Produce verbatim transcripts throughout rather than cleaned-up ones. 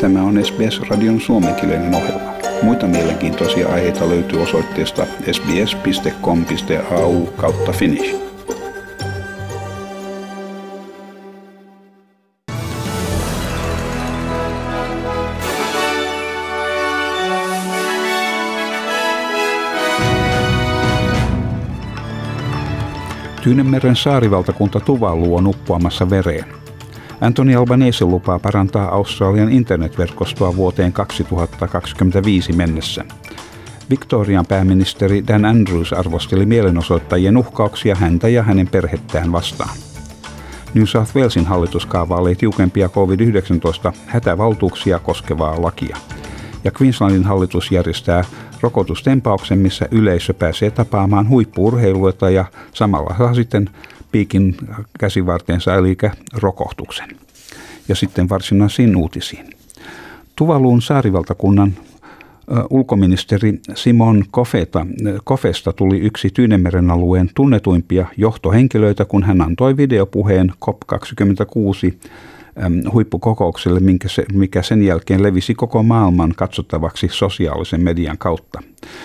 Tämä on S B S-radion suomenkielinen ohjelma. Muita mielenkiintoisia aiheita löytyy osoitteesta sbs piste com piste a u kautta Finnish. Tyynenmeren saarivaltakunta Tuvalu on uppoamassa vereen. Anthony Albanese lupaa parantaa Australian internetverkostoa vuoteen kaksituhattakaksikymmentäviisi mennessä. Victorian pääministeri Dan Andrews arvosteli mielenosoittajien uhkauksia häntä ja hänen perhettään vastaan. New South Walesin hallitus kaavailee tiukempia covid yhdeksäntoista hätävaltuuksia koskevaa lakia. Ja Queenslandin hallitus järjestää rokotustempauksen, missä yleisö pääsee tapaamaan huippu-urheiluita ja samalla saa sitten piikin käsivarteensa, eli rokohtuksen. Ja sitten varsinaisiin uutisiin. Tuvaluun saarivaltakunnan ulkoministeri Simon Kofeta, Kofesta tuli yksi Tyynenmeren alueen tunnetuimpia johtohenkilöitä, kun hän antoi videopuheen C O P kaksikymmentäkuusi huippukokoukselle, mikä sen jälkeen levisi koko maailman katsottavaksi sosiaalisen median kautta.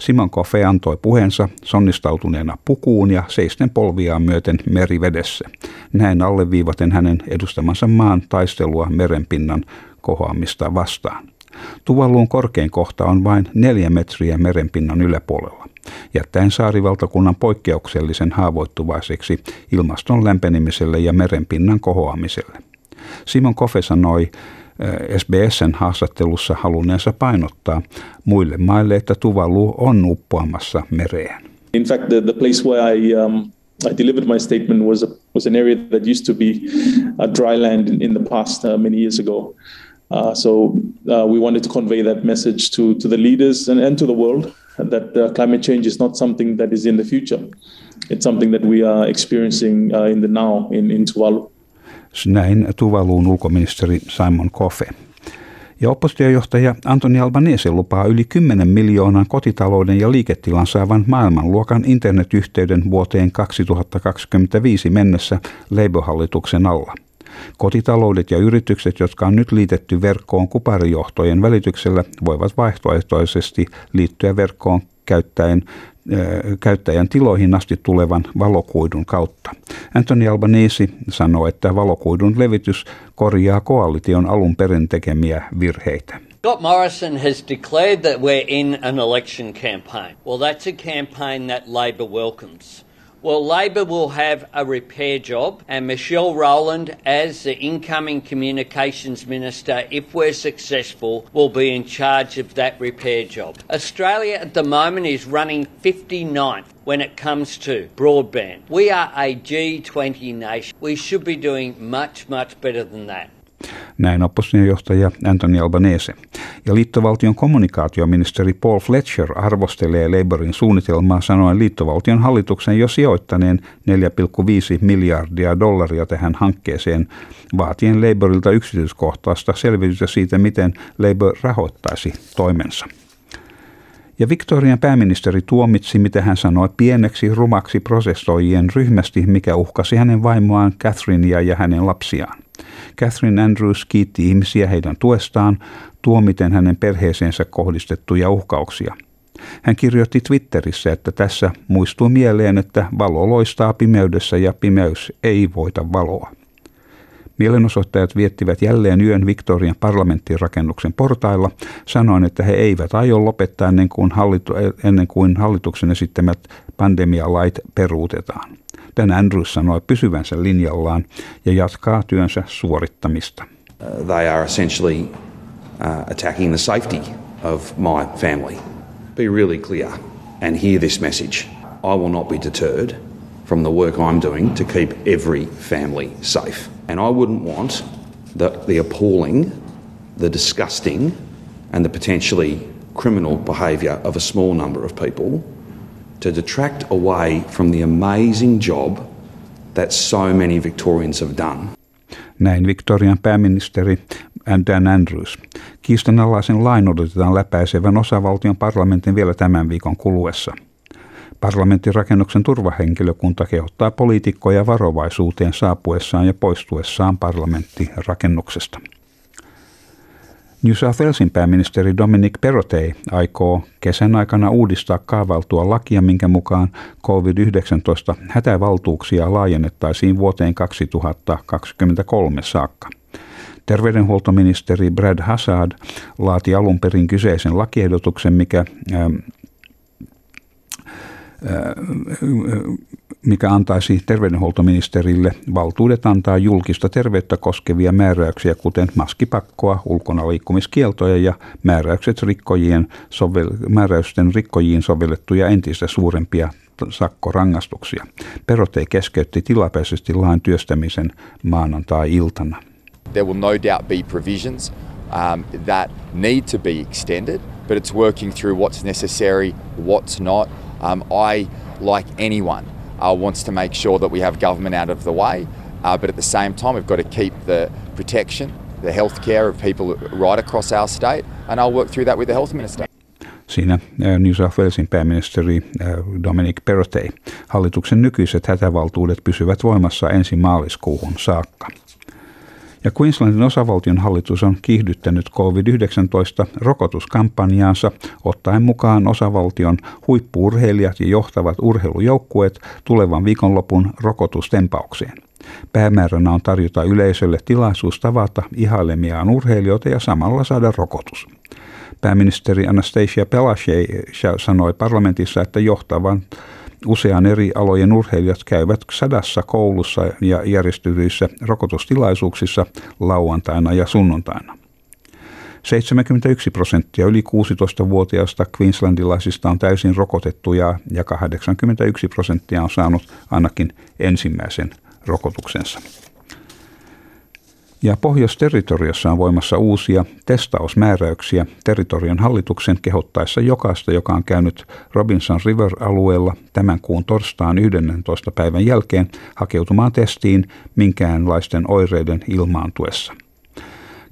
Simon Kofe antoi puheensa sonnistautuneena pukuun ja seisten polviaan myöten merivedessä. Näin alleviivaten hänen edustamansa maan taistelua merenpinnan kohoamista vastaan. Tuvaluun korkein kohta on vain neljä metriä merenpinnan yläpuolella, jättäen saarivaltakunnan poikkeuksellisen haavoittuvaiseksi ilmaston lämpenemiselle ja merenpinnan kohoamiselle. Simon Kofe sanoi S B S:n haastattelussa halunneensa painottaa muille maille, että Tuvalu on uppoamassa mereen. In fact, the, the place where I, um, I delivered my statement was, a, was an area that used to be a dry land in, in the past uh, many years ago. Uh, so uh, we wanted to convey that message to, to the leaders and, and to the world that uh, climate change is not something that is in the future. It's something that we are experiencing uh, in the now in, in Tuvalu. Näin Tuvaluun ulkoministeri Simon Kofe. Ja oppositiojohtaja Anthony Albanese lupaa yli kymmenen miljoonan kotitalouden ja liiketilan saavan maailmanluokan internetyhteyden vuoteen kaksituhattakaksikymmentäviisi mennessä Labour-hallituksen alla. Kotitaloudet ja yritykset, jotka on nyt liitetty verkkoon kuparijohtojen välityksellä, voivat vaihtoehtoisesti liittyä verkkoon käyttäen käyttäjän tiloihin asti tulevan valokuidun kautta. Anthony Albanese sanoi, että valokuidun levitys korjaa koalition alun perin tekemiä virheitä. Scott Morrison has declared that we're in an election campaign. Well, that's a campaign that Labor welcomes. Well, Labor will have a repair job, and Michelle Rowland, as the incoming communications minister, if we're successful, will be in charge of that repair job. Australia at the moment is running fifty-ninth when it comes to broadband. We are a G twenty nation. We should be doing much, much better than that. Näin oppositiojohtaja Anthony Albanese. Ja liittovaltion kommunikaatioministeri Paul Fletcher arvostelee Labourin suunnitelmaa sanoen liittovaltion hallituksen jo sijoittaneen neljä pilkku viisi miljardia dollaria tähän hankkeeseen, vaatien Labourilta yksityiskohtaista selvitystä siitä, miten Labour rahoittaisi toimensa. Ja Victorian pääministeri tuomitsi, mitä hän sanoi, pieneksi rumaksi protestoijien ryhmästi, mikä uhkasi hänen vaimoaan Catherinea ja hänen lapsiaan. Catherine Andrews kiitti ihmisiä heidän tuestaan, tuomiten hänen perheeseensä kohdistettuja uhkauksia. Hän kirjoitti Twitterissä, että tässä muistuu mieleen, että valo loistaa pimeydessä ja pimeys ei voita valoa. Mielenosoittajat viettivät jälleen yön Victorian parlamenttirakennuksen portailla, sanoen, että he eivät aio lopettaa ennen kuin, hallitu, ennen kuin hallituksen esittämät pandemialait peruutetaan. Dan Andrews sanoi pysyvänsä linjallaan ja jatkaa työnsä suorittamista. Uh, they are essentially uh, attacking the safety of my family. Be really clear and hear this message. I will not be deterred from the work I'm doing to keep every family safe. And I wouldn't want the, the appalling, the disgusting and the potentially criminal behaviour of a small number of people to detract away from the amazing job that so many Victorians have done. Näin Victorian pääministeri Dan Andrews. Kiistanalaisen lain odotetaan läpäisevän osavaltion parlamentin vielä tämän viikon kuluessa. Parlamenttirakennuksen turvahenkilökunta kehottaa poliitikkoja varovaisuuteen saapuessaan ja poistuessaan parlamenttirakennuksesta. New South Walesin pääministeri Dominic Perrottet aikoo kesän aikana uudistaa kaavailtua lakia, minkä mukaan covid yhdeksäntoista hätävaltuuksia laajennettaisiin vuoteen kaksituhattakaksikymmentäkolme saakka. Terveydenhuoltoministeri Brad Hassad laati alun perin kyseisen lakiehdotuksen, mikä, äh, mikä antaisi terveydenhuoltoministerille valtuudet antaa julkista terveyttä koskevia määräyksiä, kuten maskipakkoa, ulkonaliikkumiskieltoja ja määräykset rikkojien sovel- määräysten rikkojiin sovellettuja entistä suurempia sakkorangaistuksia. Perrottet keskeytti tilapäisesti lain työstämisen maanantai-iltana. There will no doubt be provisions um, that need to be extended, but it's working through what's necessary, what's not. Um, I, like anyone, uh, wants to make sure that we have government out of the way, uh, but at the same time we've got to keep the protection, the health care of people right across our state, and I'll work through that with the health minister. Siinä New South Walesin pääministeri Dominic Perrottet. Hallituksen nykyiset hätävaltuudet pysyvät voimassa ensi maaliskuuhun saakka. Ja Queenslandin osavaltion hallitus on kiihdyttänyt covid yhdeksäntoista-rokotuskampanjaansa, ottaen mukaan osavaltion huippu-urheilijat ja johtavat urheilujoukkueet tulevan viikonlopun rokotustempaukseen. Päämääränä on tarjota yleisölle tilaisuus tavata ihailemiaan urheilijoita ja samalla saada rokotus. Pääministeri Anastasia Pelasje sanoi parlamentissa, että johtavan usean eri alojen urheilijat käyvät sadassa koulussa ja järjestetyissä rokotustilaisuuksissa lauantaina ja sunnuntaina. seitsemänkymmentäyksi prosenttia yli kuusitoistavuotiaista queenslandilaisista on täysin rokotettuja ja kahdeksankymmentäyksi prosenttia on saanut ainakin ensimmäisen rokotuksensa. Ja Pohjois-territoriossa on voimassa uusia testausmääräyksiä territorion hallituksen kehottaessa jokaista, joka on käynyt Robinson River-alueella tämän kuun torstain yhdennentoista päivän jälkeen hakeutumaan testiin minkäänlaisten oireiden ilmaantuessa.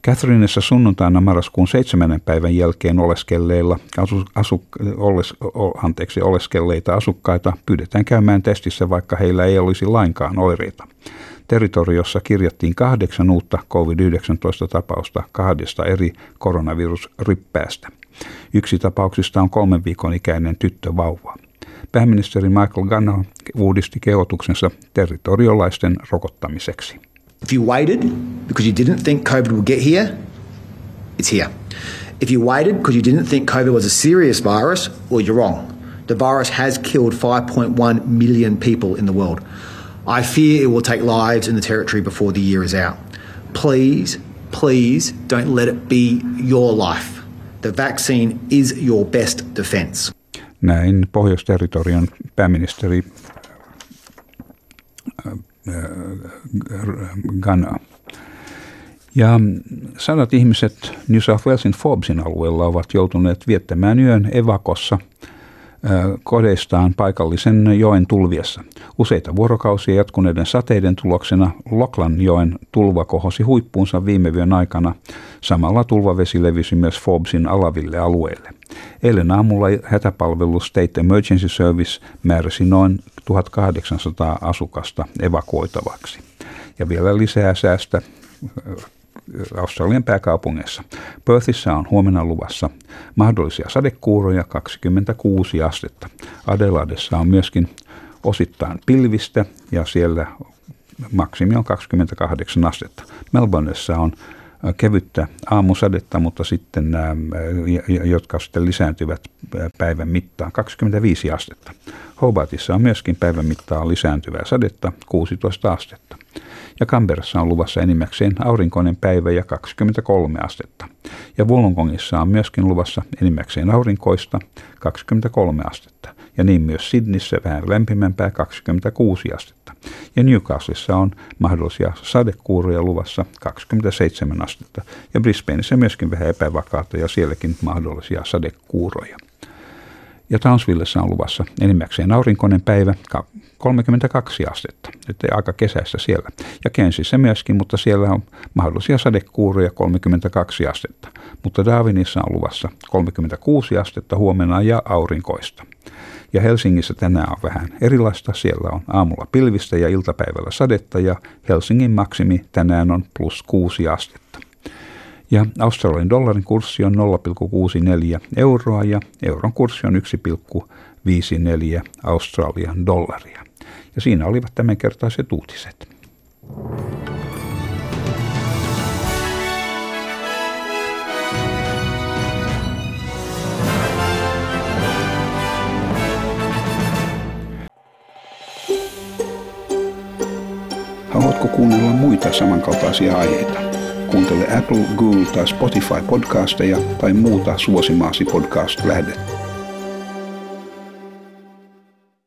Catherineissa sunnuntaina marraskuun seitsemännen päivän jälkeen oleskelleilla, asu, asu, oles, anteeksi, oleskelleita asukkaita pyydetään käymään testissä, vaikka heillä ei olisi lainkaan oireita. Territoriossa kirjattiin kahdeksan uutta covid yhdeksäntoista-tapausta kahdesta eri koronavirusryppäästä. Yksi tapauksista on kolmen viikon ikäinen tyttövauva. Pääministeri Michael Gunner uudisti kehotuksensa territoriolaisten rokottamiseksi. If you waited because you didn't think COVID would get here, it's here. If you waited because you didn't think COVID was a serious virus, well, you're wrong. The virus has killed five point one million people in the world. I fear it will take lives in the territory before the year is out. Please, please don't let it be your life. The vaccine is your best defense. Näin Pohjois-territorion pääministeri Ghana. Ja sadat ihmiset New South Walesin Forbesin alueella ovat joutuneet viettämään yön evakossa kodeistaan paikallisen joen tulviessa. Useita vuorokausia jatkuneiden sateiden tuloksena Locklan joen tulva kohosi huippuunsa viime yön aikana. Samalla tulvavesi levisi myös Forbesin alaville alueille. Eilen aamulla hätäpalvelu State Emergency Service määräsi noin tuhatkahdeksansataa asukasta evakuoitavaksi. Ja vielä lisää säästä Australian pääkaupungissa. Perthissä on huomenna luvassa mahdollisia sadekuuroja kaksikymmentäkuusi astetta. Adelaidessa on myöskin osittain pilvistä ja siellä maksimi on kaksikymmentäkahdeksan astetta. Melbourneissa on kevyttä aamusadetta, mutta sitten nämä, jotka sitten lisääntyvät päivän mittaan kaksikymmentäviisi astetta. Hobartissa on myöskin päivän mittaan lisääntyvää sadetta kuusitoista astetta. Ja Canberrassa on luvassa enimmäkseen aurinkoinen päivä ja kaksikymmentäkolme astetta. Ja Wollongongissa on myöskin luvassa enimmäkseen aurinkoista kaksikymmentäkolme astetta. Ja niin myös Sydneyssä vähän lämpimämpää kaksikymmentäkuusi astetta. Ja Newcastlessa on mahdollisia sadekuuroja luvassa kaksikymmentäseitsemän astetta. Ja Brisbaneissä myöskin vähän epävakaata ja sielläkin mahdollisia sadekuuroja. Ja Townsvillessä on luvassa enimmäkseen aurinkoinen päivä kolmekymmentäkaksi astetta, ettei aika kesässä siellä. Ja Kensissä myöskin, mutta siellä on mahdollisia sadekuuroja kolmekymmentäkaksi astetta. Mutta Darwinissa on luvassa kolmekymmentäkuusi astetta huomenna ja aurinkoista. Ja Helsingissä tänään on vähän erilaista. Siellä on aamulla pilvistä ja iltapäivällä sadetta ja Helsingin maksimi tänään on plus kuusi astetta. ja Australian dollarin kurssi on nolla pilkku kuusikymmentäneljä euroa ja euron kurssi on yksi pilkku viisikymmentäneljä Australian dollaria. Ja siinä olivat tämänkertaiset uutiset. Haluatko kuunnella muita samankaltaisia aiheita? Kuuntele Apple, Google tai Spotify podcasteja tai muuta suosimaasi podcast-lähdettä.